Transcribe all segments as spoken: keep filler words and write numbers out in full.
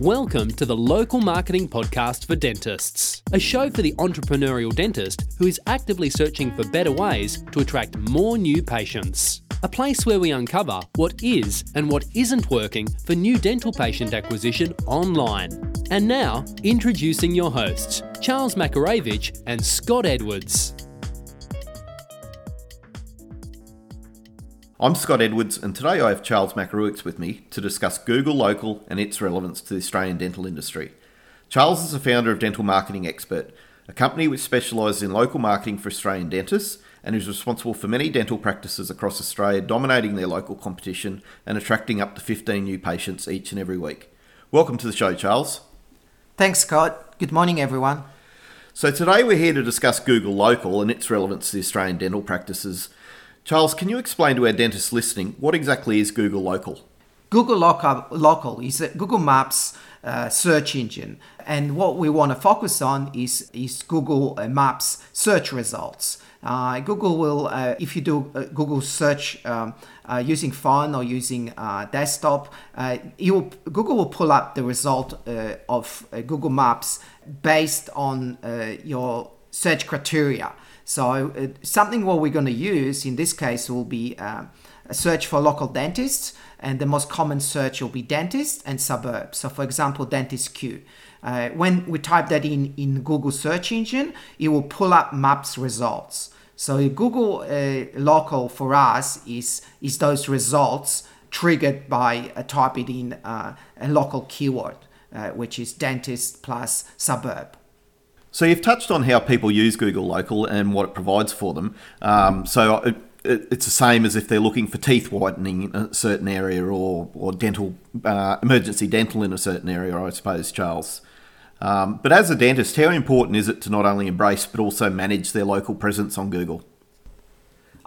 Welcome to the Local Marketing Podcast for Dentists, a show for the entrepreneurial dentist who is actively searching for better ways to attract more new patients. A place where we uncover what is and what isn't working for new dental patient acquisition online. And now, introducing your hosts, Charles McRuicks and Scott Edwards. I'm Scott Edwards, and today I have Charles McRuicks with me to discuss Google Local and its relevance to the Australian dental industry. Charles is the founder of Dental Marketing Expert, a company which specialises in local marketing for Australian dentists and is responsible for many dental practices across Australia dominating their local competition and attracting up to fifteen new patients each and every week. Welcome to the show, Charles. Thanks, Scott. Good morning, everyone. So today we're here to discuss Google Local and its relevance to the Australian dental practices. Charles, can you explain to our dentists listening what exactly is Google Local? Google Local, Local is a Google Maps uh, search engine, and what we want to focus on is, is Google Maps search results. Uh, Google will, uh, if you do a Google search um, uh, using phone or using uh, desktop, uh, you'll, Google will pull up the result uh, of uh, Google Maps based on uh, your search criteria. So uh, something what we're going to use in this case will be uh, a search for local dentists, and the most common search will be dentist and suburb. So for example, dentist Q. Uh, when we type that in in Google search engine, it will pull up maps results. So Google uh, Local for us is, is those results triggered by uh, typing in uh, a local keyword, uh, which is dentist plus suburb. So you've touched on how people use Google Local and what it provides for them. Um, so it, it, it's the same as if they're looking for teeth whitening in a certain area or or dental uh, emergency dental in a certain area, I suppose, Charles. Um, but as a dentist, how important is it to not only embrace but also manage their local presence on Google?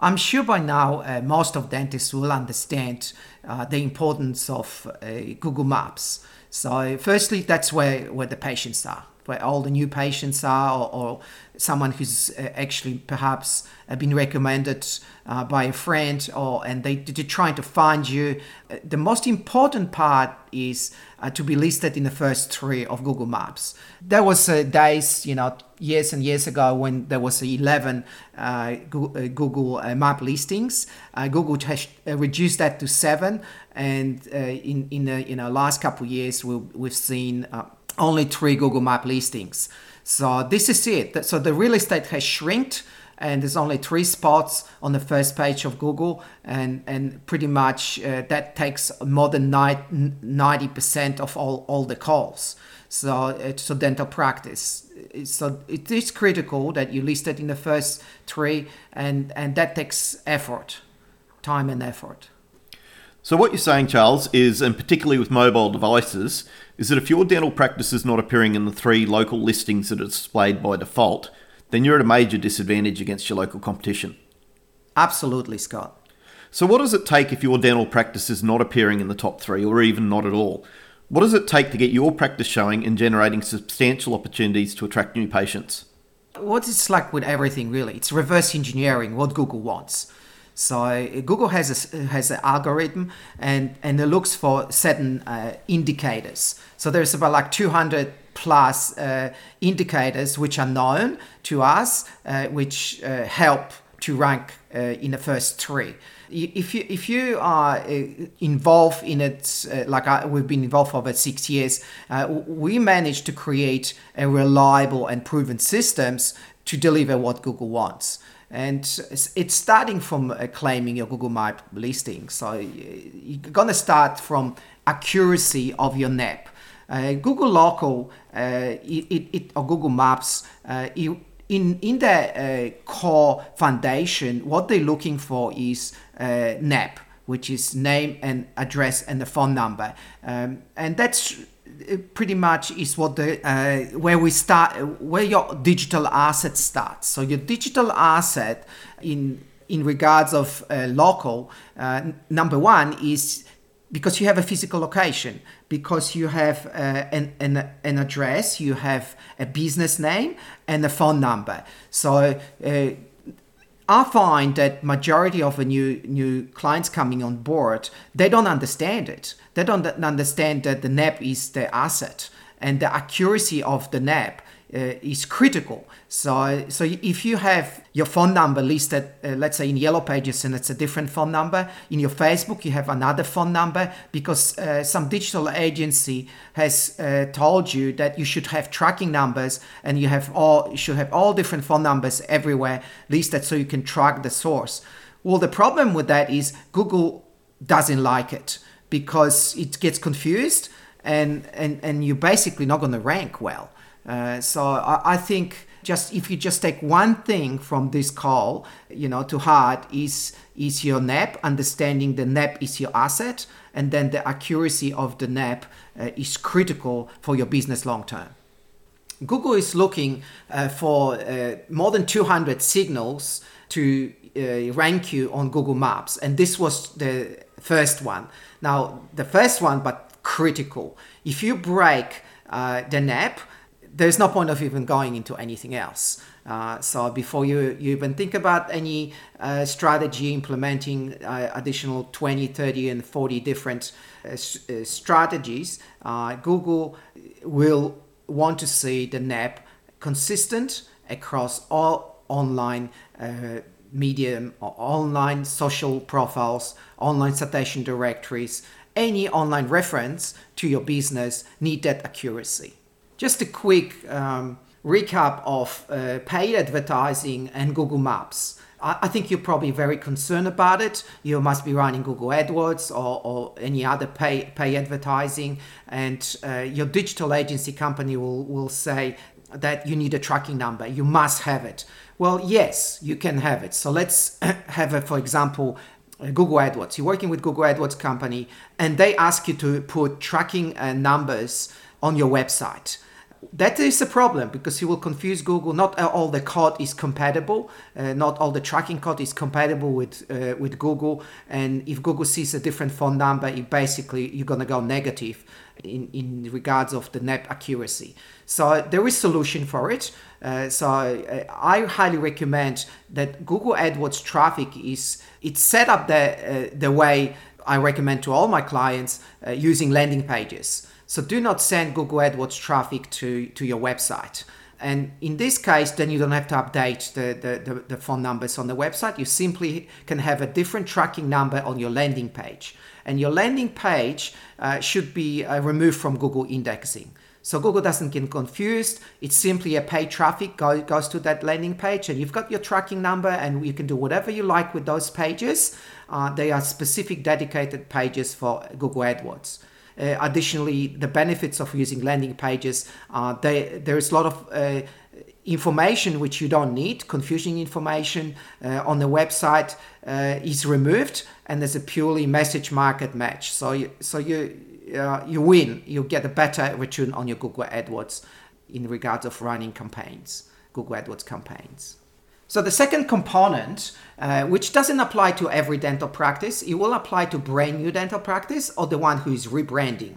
I'm sure by now uh, most of dentists will understand uh, the importance of uh, Google Maps. So firstly, that's where, where the patients are. Where all the new patients are, or, or someone who's actually perhaps been recommended uh, by a friend, or and they, they're trying to find you. The most important part is uh, to be listed in the first three of Google Maps. There was uh, days, you know, years and years ago when there was eleven uh, Google uh, Map listings. Uh, Google has reduced that to seven, and uh, in in the you know last couple of years we we'll, we've seen. Uh, Only three Google Map listings. So this is it. So the real estate has shrinked, and there's only three spots on the first page of Google, and and pretty much uh, that takes more than ninety percent of all, all the calls. So uh, so dental practice. So it is critical that you list it in the first three, and and that takes effort, time and effort. So what you're saying, Charles, is, and particularly with mobile devices, is that if your dental practice is not appearing in the three local listings that are displayed by default, then you're at a major disadvantage against your local competition. Absolutely, Scott. So what does it take if your dental practice is not appearing in the top three, or even not at all? What does it take to get your practice showing and generating substantial opportunities to attract new patients? What it's like with everything, really. It's reverse engineering what Google wants. So Google has a, has an algorithm, and, and it looks for certain uh, indicators. So there's about like two hundred plus uh, indicators which are known to us, uh, which uh, help to rank uh, in the first three. If you if you are involved in it, uh, like I, we've been involved for about six years, uh, we managed to create a reliable and proven systems to deliver what Google wants. And it's starting from claiming your Google Map listing. So you're going to start from accuracy of your N A P. Uh, Google Local uh, it, it, or Google Maps, uh, it, in, in their uh, core foundation, what they're looking for is uh, N A P, which is name and address and the phone number. Um, and that's pretty much is what the uh, where we start, where your digital asset starts. So your digital asset in in regards of uh, local uh, number one is because you have a physical location, because you have uh, an, an an address, you have a business name and a phone number. So uh, I find that majority of the new new clients coming on board, they don't understand it. They don't understand that the N A P is their asset, and the accuracy of the N A P uh, is critical. So, so if you have your phone number listed, uh, let's say in Yellow Pages, and it's a different phone number, in your Facebook you have another phone number, because uh, some digital agency has uh, told you that you should have tracking numbers, and you have all you should have all different phone numbers everywhere listed so you can track the source. Well, the problem with that is Google doesn't like it, because it gets confused, and and, and you're basically not going to rank well. Uh, so I, I think just if you just take one thing from this call, you know, to heart is is your N A P, understanding the N A P is your asset, and then the accuracy of the N A P uh, is critical for your business long term. Google is looking uh, for uh, more than two hundred signals to uh, rank you on Google Maps, and this was the first one. Now, the first one, but critical. If you break uh, the N A P, there's no point of even going into anything else. Uh, so before you, you even think about any uh, strategy, implementing uh, additional twenty, thirty, and forty different uh, s- uh, strategies, uh, Google will want to see the N A P consistent across all online uh, medium, or online social profiles, online citation directories. Any online reference to your business need that accuracy. Just a quick um, recap of uh, paid advertising and Google Maps. I, I think you're probably very concerned about it. You must be running Google AdWords or, or any other pay, pay advertising, and uh, your digital agency company will, will say that you need a tracking number. You must have it. Well, yes, you can have it. So let's have, a, for example, Google AdWords. You're working with Google AdWords company, and they ask you to put tracking uh, numbers on your website. That is a problem, because you will confuse Google. Not all the code is compatible. Uh, not all the tracking code is compatible with uh, with Google. And if Google sees a different phone number, it basically you're gonna go negative in, in regards of the N A P accuracy. So there is solution for it. Uh, so I, I highly recommend that Google AdWords traffic is it's set up the uh, the way I recommend to all my clients uh, using landing pages. So do not send Google AdWords traffic to, to your website. And in this case, then you don't have to update the, the, the, the phone numbers on the website. You simply can have a different tracking number on your landing page. And your landing page uh, should be uh, removed from Google indexing. So Google doesn't get confused. It's simply a paid traffic go, goes to that landing page, and you've got your tracking number, and you can do whatever you like with those pages. Uh, they are specific dedicated pages for Google AdWords. Uh, additionally, the benefits of using landing pages, uh, they, there is a lot of uh, information which you don't need. Confusing information uh, on the website uh, is removed, and there's a purely message market match. So you, so you, uh, you win. You get a better return on your Google AdWords in regards of running campaigns, Google AdWords campaigns. So the second component, uh, which doesn't apply to every dental practice, it will apply to brand new dental practice or the one who is rebranding.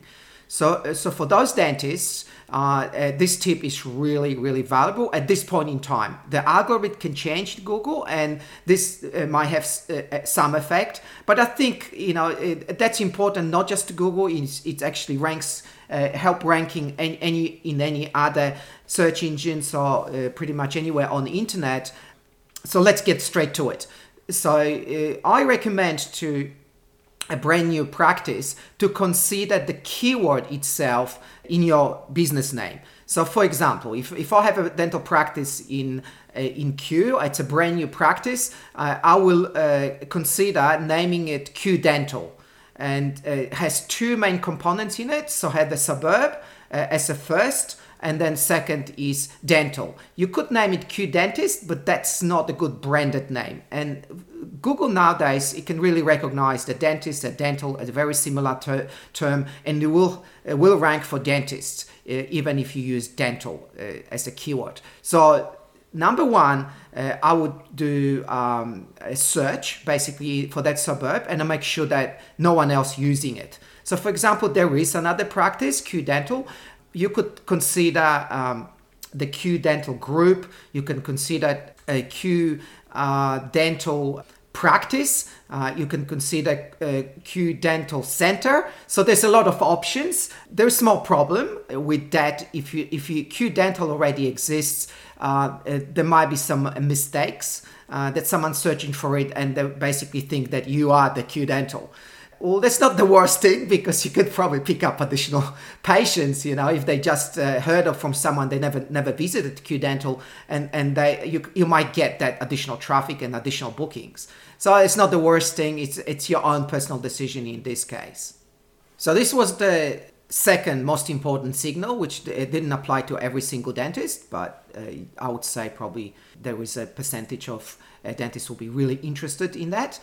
So, so for those dentists, uh, uh, this tip is really, really valuable at this point in time. The algorithm can change Google, and this uh, might have s- uh, some effect. But I think you know it, that's important, not just to Google. It's, it actually ranks, uh, help ranking any, any in any other search engines, or uh, pretty much anywhere on the internet. So let's get straight to it. So uh, I recommend to a brand new practice to consider the keyword itself in your business name. So for example, if, if I have a dental practice in uh, in Q, it's a brand new practice, uh, I will uh, consider naming it Q Dental. And it uh, has two main components in it. So I have the suburb uh, as a first, and then second is dental. You could name it Q Dentist, but that's not a good branded name. And Google nowadays, it can really recognize the dentist, the dental, a very similar ter- term, and it will, it will rank for dentists, uh, even if you use dental uh, as a keyword. So number one, uh, I would do um, a search basically for that suburb, and I make sure that no one else using it. So for example, there is another practice, Q Dental. You could consider um, the Q Dental Group. You can consider a Q uh, Dental Practice. Uh, you can consider a Q Dental Center. So there's a lot of options. There's no problem with that. If you if you Q Dental already exists, uh, uh, there might be some mistakes uh, that someone's searching for it, and they basically think that you are the Q Dental. Well, that's not the worst thing, because you could probably pick up additional patients, you know, if they just uh, heard of from someone they never never visited Q Dental, and, and they you you might get that additional traffic and additional bookings. So it's not the worst thing. It's it's your own personal decision in this case. So this was the second most important signal, which it didn't apply to every single dentist, but uh, I would say probably there is a percentage of uh, dentists will be really interested in that.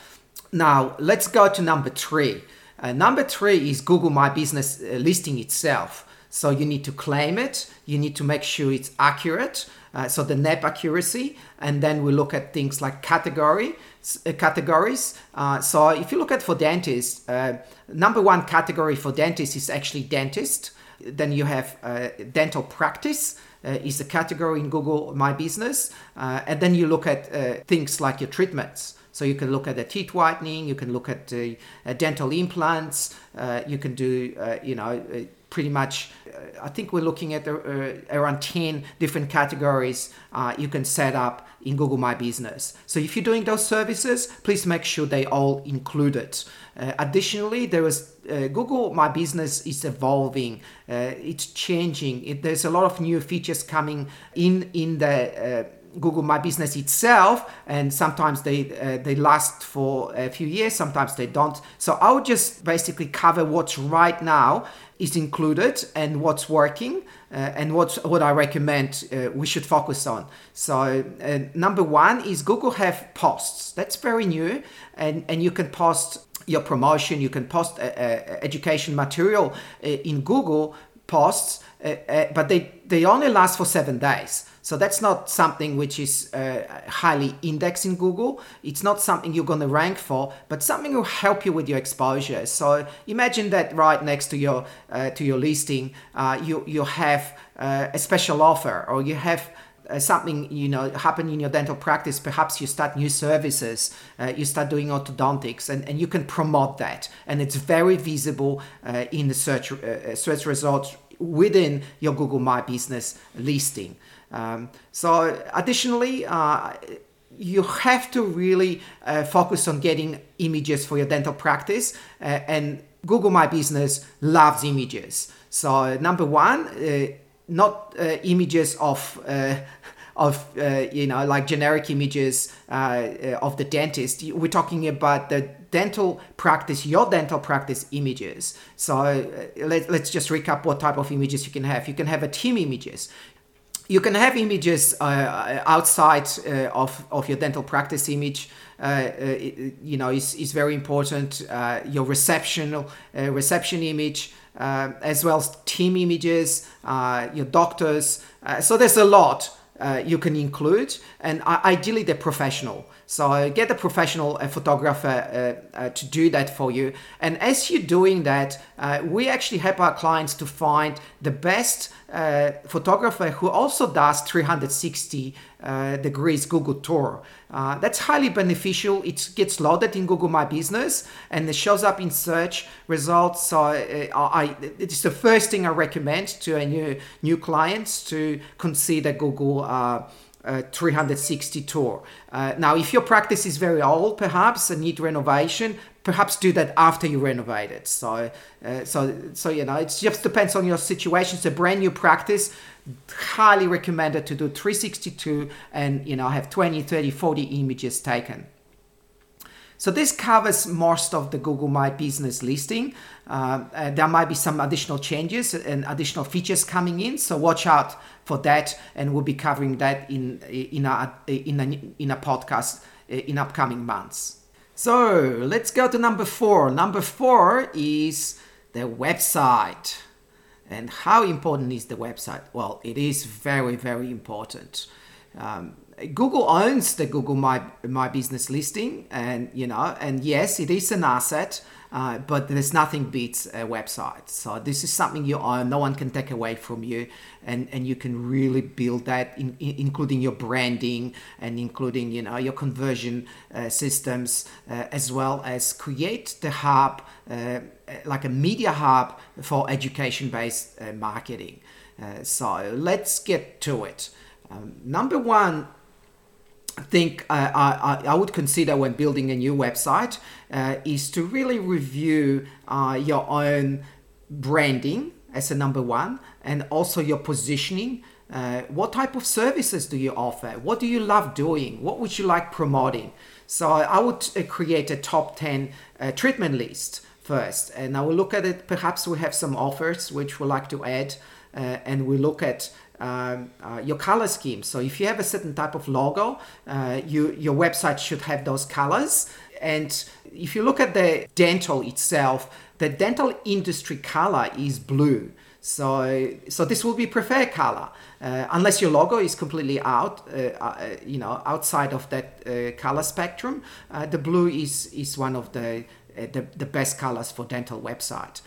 Now, let's go to number three. Uh, number three is Google My Business uh, listing itself. So you need to claim it. You need to make sure it's accurate. Uh, so the N A P accuracy. And then we look at things like category, uh, categories. Uh, so if you look at for dentists, uh, number one category for dentists is actually dentist. Then you have uh, dental practice. Uh, is a category in Google My Business. Uh, and then you look at uh, things like your treatments. So you can look at the teeth whitening, you can look at uh, uh, dental implants, uh, you can do, uh, you know, uh, pretty much, uh, I think we're looking at uh, uh, around ten different categories uh, you can set up in Google My Business. So if you're doing those services, please make sure they all include it. Uh, additionally, there is uh, Google My Business is evolving, uh, it's changing. It, there's a lot of new features coming in, in the uh, Google My Business itself, and sometimes they uh, they last for a few years, sometimes they don't. So I would just basically cover what's right now is included and what's working uh, and what's what I recommend uh, we should focus on. So uh, number one is Google have posts. That's very new, and and you can post your promotion, you can post uh, uh, education material uh, in Google posts, uh, uh, but they they only last for seven days. So that's not something which is uh, highly indexed in Google. It's not something you're going to rank for, but something will help you with your exposure. So imagine that right next to your uh, to your listing, uh, you you have uh, a special offer, or you have uh, something you know happen in your dental practice. Perhaps you start new services, uh, you start doing orthodontics, and, and you can promote that, and it's very visible uh, in the search uh, search results within your Google My Business listing. Um, so additionally, uh, you have to really uh, focus on getting images for your dental practice, uh, and Google My Business loves images. So number one, uh, not uh, images of uh, of uh, you know like generic images uh, of the dentist. We're talking about the dental practice, your dental practice images. So uh, let, let's just recap what type of images you can have. You can have a team images. You can have images uh, outside uh, of, of your dental practice image. Uh, it, you know, is is very important. Uh, your reception uh, reception image, uh, as well as team images, uh, your doctors. Uh, so there's a lot uh, you can include, and ideally they're professional. So get a professional uh, photographer uh, uh, to do that for you. And as you're doing that, uh, we actually help our clients to find the best uh, photographer who also does three sixty uh, degrees Google tour. Uh, that's highly beneficial. It gets loaded in Google My Business and it shows up in search results. So uh, I, it's the first thing I recommend to a new new clients to consider Google uh, Uh, three sixty tour. Uh, now, if your practice is very old, perhaps and need renovation, perhaps do that after you renovate it. So, uh, so, so you know, it just depends on your situation. It's a brand new practice. Highly recommended to do three sixty-two and you know have twenty, thirty, forty images taken. So this covers most of the Google My Business listing. Uh, uh, there might be some additional changes and additional features coming in, so watch out for that, and we'll be covering that in in a in a, in a podcast in upcoming months. So let's go to number four. Number four is the website, and how important is the website? Well, it is very, very important. Um, Google owns the Google My My Business listing, and you know, and yes, it is an asset, uh, but there's nothing beats a website. So this is something you own; no one can take away from you, and, and you can really build that, in, in, including your branding and including you know your conversion uh, systems, uh, as well as create the hub, uh, like a media hub for education-based uh, marketing. Uh, so let's get to it. Um, number one. I think uh, I, I would consider when building a new website uh, is to really review uh, your own branding as a number one, and also your positioning. Uh, what type of services do you offer? What do you love doing? What would you like promoting? So I would uh, create a top ten uh, treatment list first, and I will look at it. Perhaps we have some offers which we like to add, uh, and we look at Um, uh, your color scheme. So if you have a certain type of logo, uh, you, your website should have those colors. And if you look at the dental itself, the dental industry color is blue. So so this will be preferred color, uh, unless your logo is completely out, uh, uh, you know, outside of that uh, color spectrum. Uh, the blue is, is one of the, uh, the, the best colors for dental website.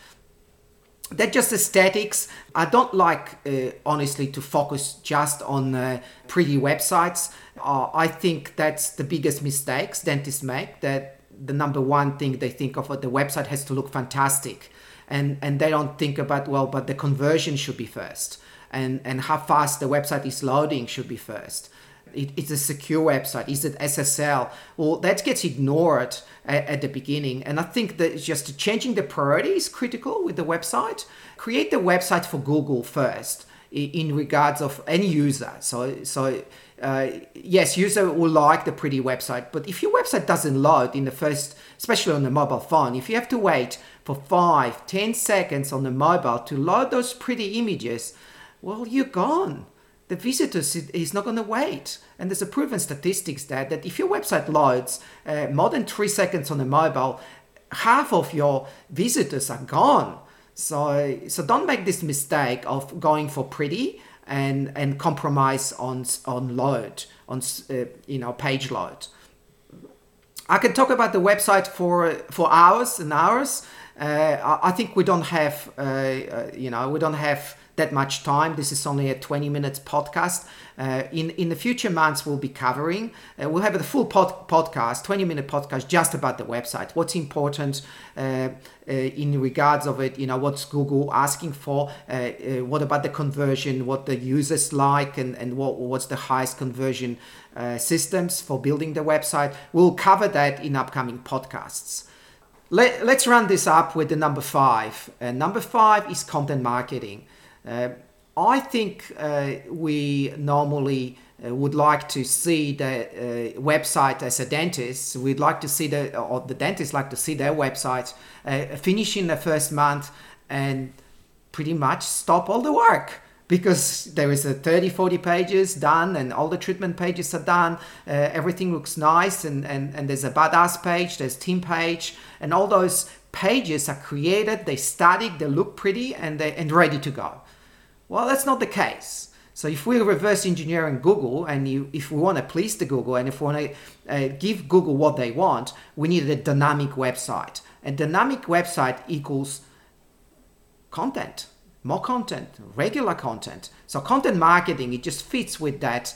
They're just aesthetics. I don't like, uh, honestly, to focus just on uh, pretty websites. Uh, I think that's the biggest mistakes dentists make, that the number one thing they think of, the website has to look fantastic. And, and they don't think about, well, but the conversion should be first. And, and how fast the website is loading should be first. It, it's a secure website. Is it S S L? Well, that gets ignored at, at the beginning. And I think that just changing the priority is critical with the website. Create the website for Google first in, in regards of any user. So, so uh, yes, user will like the pretty website. But if your website doesn't load in the first, especially on the mobile phone, if you have to wait for five, ten seconds on the mobile to load those pretty images, well, you're gone. The visitor is not going to wait. And there's a proven statistics that, that if your website loads uh, more than three seconds on a mobile, half of your visitors are gone. So so don't make this mistake of going for pretty and, and compromise on on load, on uh, you know page load. I can talk about the website for for hours and hours. Uh, I think we don't have uh, uh, you know we don't have that much time. This is only a twenty minutes podcast. Uh, in, in the future months, we'll be covering, uh, we'll have a full pod, podcast, twenty minute podcast, just about the website. What's important uh, uh, in regards of it, you know, what's Google asking for? Uh, uh, what about the conversion, what the users like, and, and what what's the highest conversion uh, systems for building the website? We'll cover that in upcoming podcasts. Let, let's run this up with the number five. Uh, number five is content marketing. Uh, I think uh, we normally uh, would like to see the uh, website as a dentist. We'd like to see the, or the dentists like to see their website uh, finish in the first month and pretty much stop all the work, because there is a thirty, forty pages done and all the treatment pages are done. Uh, everything looks nice, and, and, and there's a badass page, there's team page, and all those pages are created, they studied, they look pretty, and they and ready to go. Well, that's not the case. So if we reverse engineering Google, and you, if we want to please the Google, and if we want to uh, give Google what they want, we need a dynamic website. A dynamic website equals content, more content, regular content. So content marketing, it just fits with that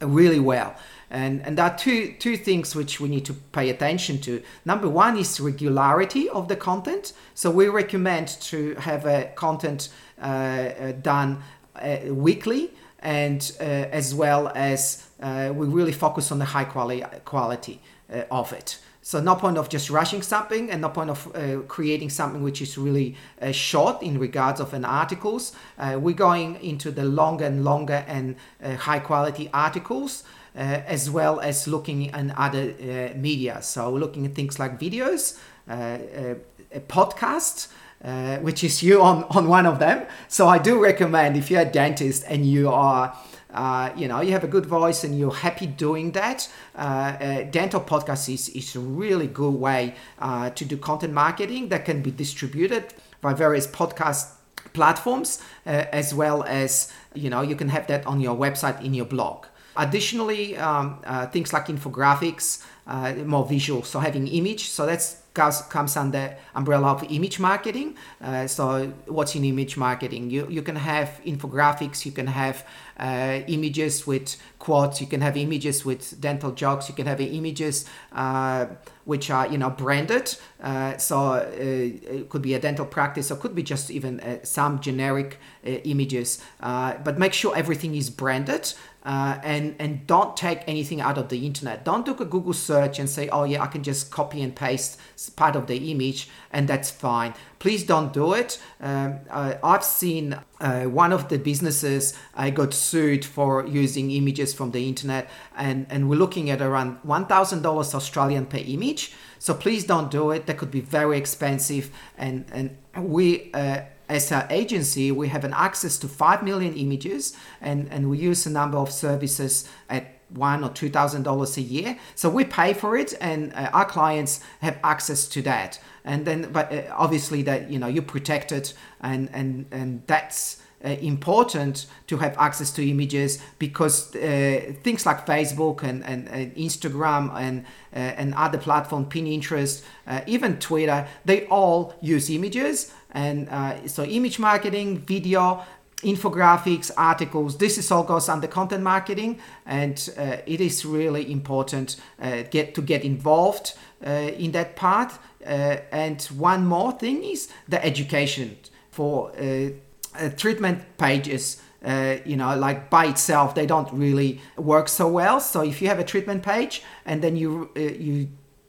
really well. And and there are two two things which we need to pay attention to. Number one is regularity of the content. So we recommend to have a content uh, done uh, weekly, and uh, as well as uh, we really focus on the high quality quality uh, of it. So no point of just rushing something, and no point of uh, creating something which is really uh, short in regards of an articles. Uh, we're going into the longer and longer and uh, high quality articles. Uh, as well as looking at other uh, media. So we're looking at things like videos, uh, uh, a podcast, uh, which is you on, on one of them. So I do recommend, if you're a dentist and you are, uh, you know, you have a good voice and you're happy doing that, uh, uh, dental podcast is, is a really good way uh, to do content marketing that can be distributed by various podcast platforms, uh, as well as, you know, you can have that on your website, in your blog. Additionally, um, uh, things like infographics, uh, more visual, so having image. So that's comes under umbrella of image marketing. Uh, so what's in image marketing? You you can have infographics, you can have uh, images with quotes, you can have images with dental jokes, you can have images uh, which are, you know, branded. Uh, so uh, it could be a dental practice, or could be just even uh, some generic uh, images. Uh, but make sure everything is branded. Uh, and, and don't take anything out of the internet. Don't do a Google search and say, oh yeah, I can just copy and paste part of the image and that's fine. Please don't do it. Um, uh, I've seen uh, one of the businesses uh, got sued for using images from the internet, and, and we're looking at around one thousand dollars Australian per image. So please don't do it. That could be very expensive. And, and we... Uh, As an agency, we have an access to five million images, and, and we use a number of services at one or two thousand dollars a year. So we pay for it, and uh, our clients have access to that. And then, but uh, obviously that, you know, you protect it, and and and that's uh, important to have access to images, because uh, things like Facebook and, and, and Instagram and uh, and other platform, Pinterest, uh, even Twitter, they all use images. And uh, so image marketing, video, infographics, articles, this is all goes under content marketing. And uh, it is really important uh, get to get involved uh, in that part. Uh, and one more thing is the education for uh, uh, treatment pages. Uh, you know, like by itself, they don't really work so well. So if you have a treatment page and then you uh, you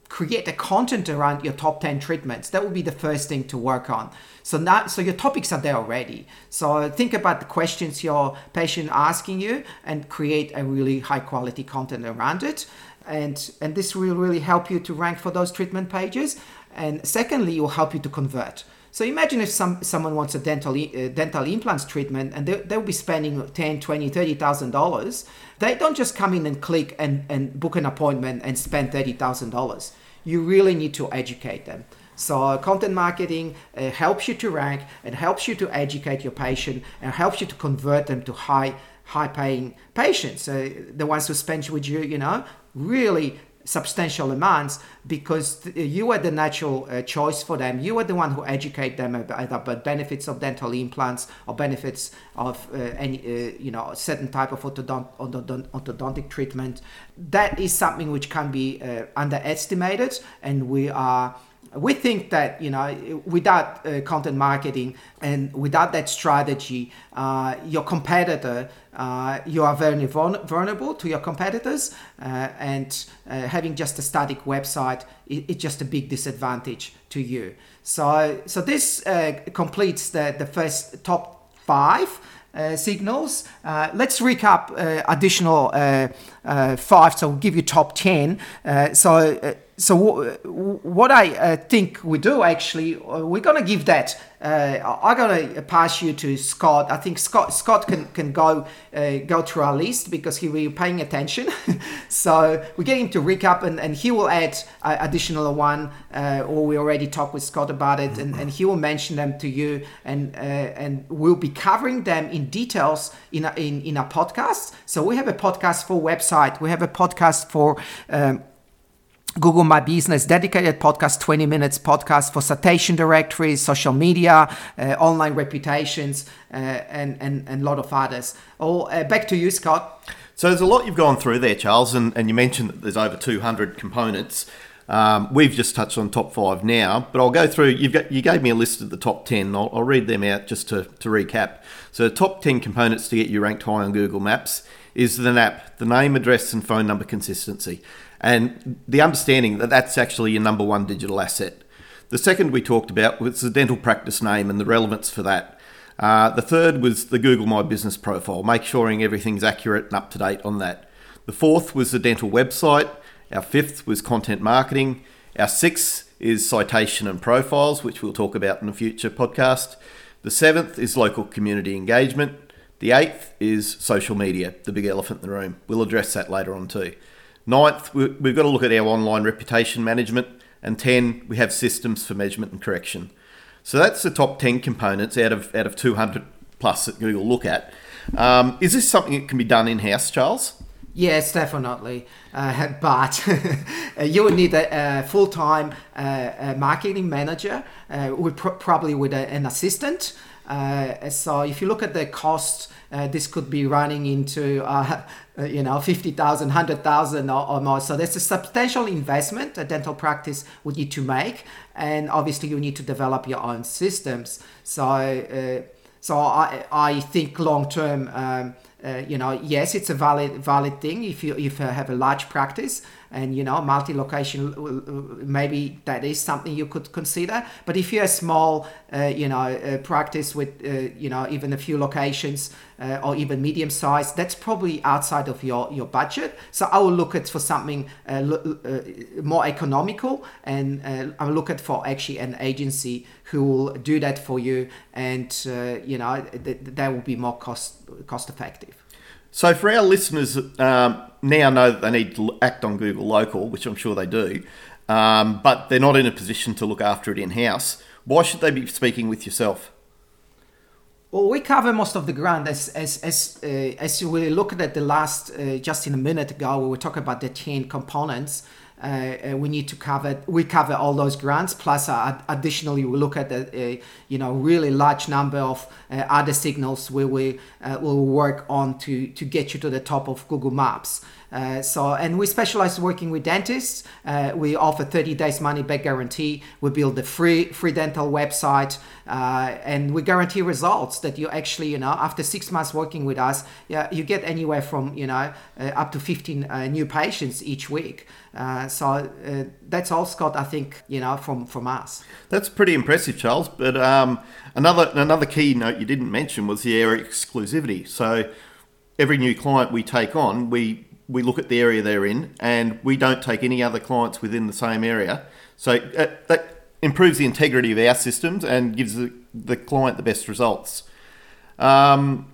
create a content around your top ten treatments, that will be the first thing to work on. So now, so your topics are there already. So think about the questions your patient asking you and create a really high quality content around it. And, and this will really help you to rank for those treatment pages. And secondly, it will help you to convert. So imagine if some someone wants a dental uh, dental implants treatment, and they, they'll be spending ten thousand dollars, twenty thousand dollars, thirty thousand dollars. They don't just come in and click and, and book an appointment and spend thirty thousand dollars. You really need to educate them. So content marketing uh, helps you to rank, and helps you to educate your patient, and helps you to convert them to high high paying patients. So the ones who spend with you, you know, really substantial amounts, because th- you are the natural uh, choice for them. You are the one who educate them about, about benefits of dental implants, or benefits of uh, any uh, you know, certain type of orthodont- orthodont- orthodontic treatment. That is something which can be uh, underestimated, and we are we think that, you know, without uh, content marketing and without that strategy, uh, your competitor, uh, you are very vulnerable to your competitors, uh, and uh, having just a static website, it, it's just a big disadvantage to you. So, so this uh, completes the, the first top five Uh, signals. Uh, let's recap uh, additional uh, uh, five. So we'll give you top ten. Uh, so, uh, so w- w- what I uh, think we do actually, uh, we're gonna give that. Uh, I'm gonna pass you to Scott. I think Scott Scott can can go uh, go through our list, because he will be paying attention. So we get him to recap, and, and he will add uh, additional one, uh, or we already talked with Scott about it, and, and he will mention them to you, and uh, and we'll be covering them in details in a, in in our podcast. So we have a podcast for website, we have a podcast for um, Google My Business, dedicated podcast, twenty minutes podcast for citation directories, social media, uh, online reputations, uh, and and and a lot of others. Oh, uh, back to you, Scott. So there's a lot you've gone through there, Charles, and, and you mentioned that there's over two hundred components. Um, we've just touched on top five now, but I'll go through. You've got, you gave me a list of the top ten. I'll, I'll read them out just to, to recap. So top ten components to get you ranked high on Google Maps is the N A P, the name, address, and phone number consistency, and the understanding that that's actually your number one digital asset. The second we talked about was the dental practice name and the relevance for that. Uh, the third was the Google My Business profile, make sure everything's accurate and up to date on that. The fourth was the dental website. Our fifth was content marketing. Our sixth is citation and profiles, which we'll talk about in a future podcast. The seventh is local community engagement. The eighth is social media, the big elephant in the room. We'll address that later on too. Ninth, we've got to look at our online reputation management. And ten, we have systems for measurement and correction. So that's the top ten components out of out of two hundred plus that Google look at. Um, is this something that can be done in-house, Charles? Yes, definitely. Uh, but you would need a, a full-time uh, a marketing manager, uh, with pro- probably with a, an assistant. Uh, so if you look at the costs, uh, this could be running into, uh, you know, fifty thousand, one hundred thousand or, or more. So there's a substantial investment a dental practice would need to make. And obviously you need to develop your own systems. So uh, so I, I think long-term, um, uh, you know, yes, it's a valid valid thing if you if you have a large practice and, you know, multi-location, maybe that is something you could consider. But if you're a small, uh, you know, uh, practice with, uh, you know, even a few locations uh, or even medium-sized, that's probably outside of your, your budget. So I will look at for something uh, lo- uh, more economical, and uh, I will look at for actually an agency who will do that for you, and uh, you know th- that will be more cost cost effective. So for our listeners um, now know that they need to act on Google Local, which I'm sure they do, um, but they're not in a position to look after it in-house. Why should they be speaking with yourself? Well, we cover most of the ground. As as as uh, as we looked at the last uh, just in a minute ago, we were talking about the ten components. Uh, we need to cover. We cover all those grants. Plus, uh, additionally, we look at the uh, you know really large number of uh, other signals where we uh, will work on to to get you to the top of Google Maps. Uh, so, and we specialize working with dentists. Uh, we offer thirty days money back guarantee. We build a free free dental website, uh, and we guarantee results that you actually, you know, after six months working with us, yeah, you get anywhere from, you know, uh, up to fifteen uh, new patients each week. Uh, so uh, that's all, Scott, I think, you know, from, from us. That's pretty impressive, Charles. But um, another another key note you didn't mention was the area exclusivity. So every new client we take on, we We look at the area they're in, and we don't take any other clients within the same area. So uh, that improves the integrity of our systems and gives the, the client the best results. Um,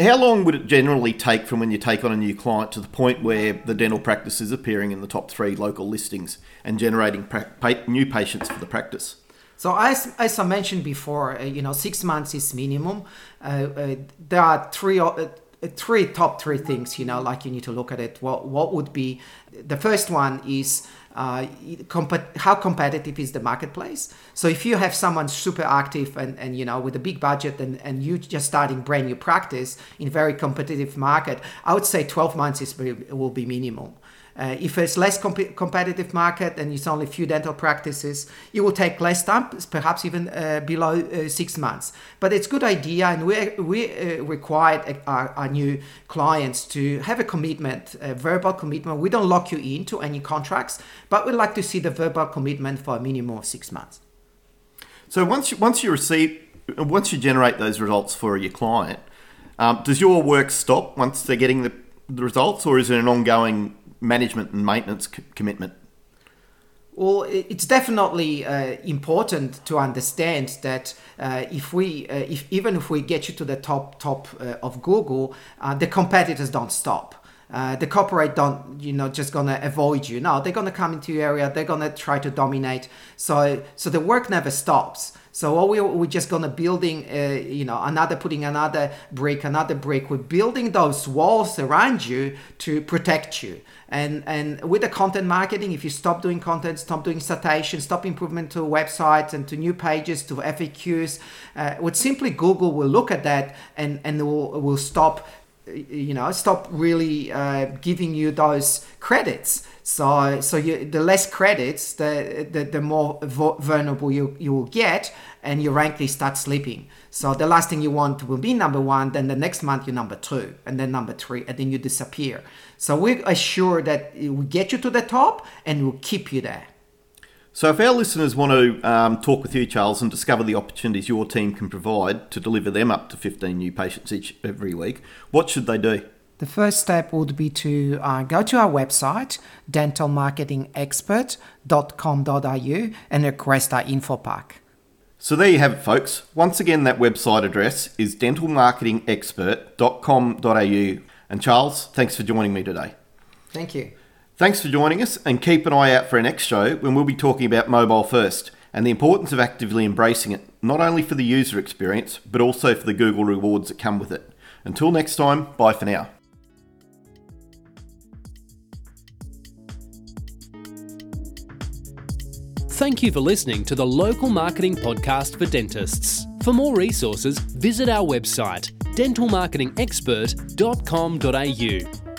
how long would it generally take from when you take on a new client to the point where the dental practice is appearing in the top three local listings and generating pra- pa- new patients for the practice? So as, as I mentioned before, uh, you know, six months is minimum. Uh, uh, there are three... Uh, three top three things, you know, like you need to look at it. What what would be the first one is uh, comp- how competitive is the marketplace? So if you have someone super active and, and you know, with a big budget and, and you just starting brand new practice in a very competitive market, I would say twelve months is will be minimum. Uh, if it's less comp- competitive market and it's only few dental practices, it will take less time, perhaps even uh, below uh, six months. But it's a good idea, and we we uh, required our, our new clients to have a commitment, a verbal commitment. We don't lock you into any contracts, but we'd like to see the verbal commitment for a minimum of six months. So once you, once you receive, once you generate those results for your client, um, does your work stop once they're getting the, the results, or is it an ongoing management and maintenance co- commitment? Well, it's definitely uh, important to understand that uh, if we, uh, if even if we get you to the top top uh, of Google, uh, the competitors don't stop. Uh, the corporate don't, you know, just gonna avoid you. No, they're gonna come into your area. They're gonna try to dominate. So, so the work never stops. So what we we're just gonna building, uh, you know, another putting another brick, another brick. We're building those walls around you to protect you. And and with the content marketing, if you stop doing content, stop doing citations, stop improvement to websites and to new pages, to F A Qs, uh, with simply Google will look at that and and will will stop. You know, stop really uh, giving you those credits. So, so you, the less credits, the the, the more vo- vulnerable you, you will get, and your ranking starts slipping. So, the last thing you want will be number one. Then the next month you're number two, and then number three, and then you disappear. So, we assure that it will get you to the top and will keep you there. So, if our listeners want to um, talk with you, Charles, and discover the opportunities your team can provide to deliver them up to fifteen new patients each every week, what should they do? The first step would be to uh, go to our website, dental marketing expert dot com dot a u, and request our info pack. So there you have it, folks. Once again, that website address is dental marketing expert dot com dot a u. And Charles, thanks for joining me today. Thank you. Thanks for joining us, and keep an eye out for our next show when we'll be talking about mobile first and the importance of actively embracing it, not only for the user experience, but also for the Google rewards that come with it. Until next time, bye for now. Thank you for listening to the Local Marketing Podcast for Dentists. For more resources, visit our website, dental marketing expert dot com dot a u.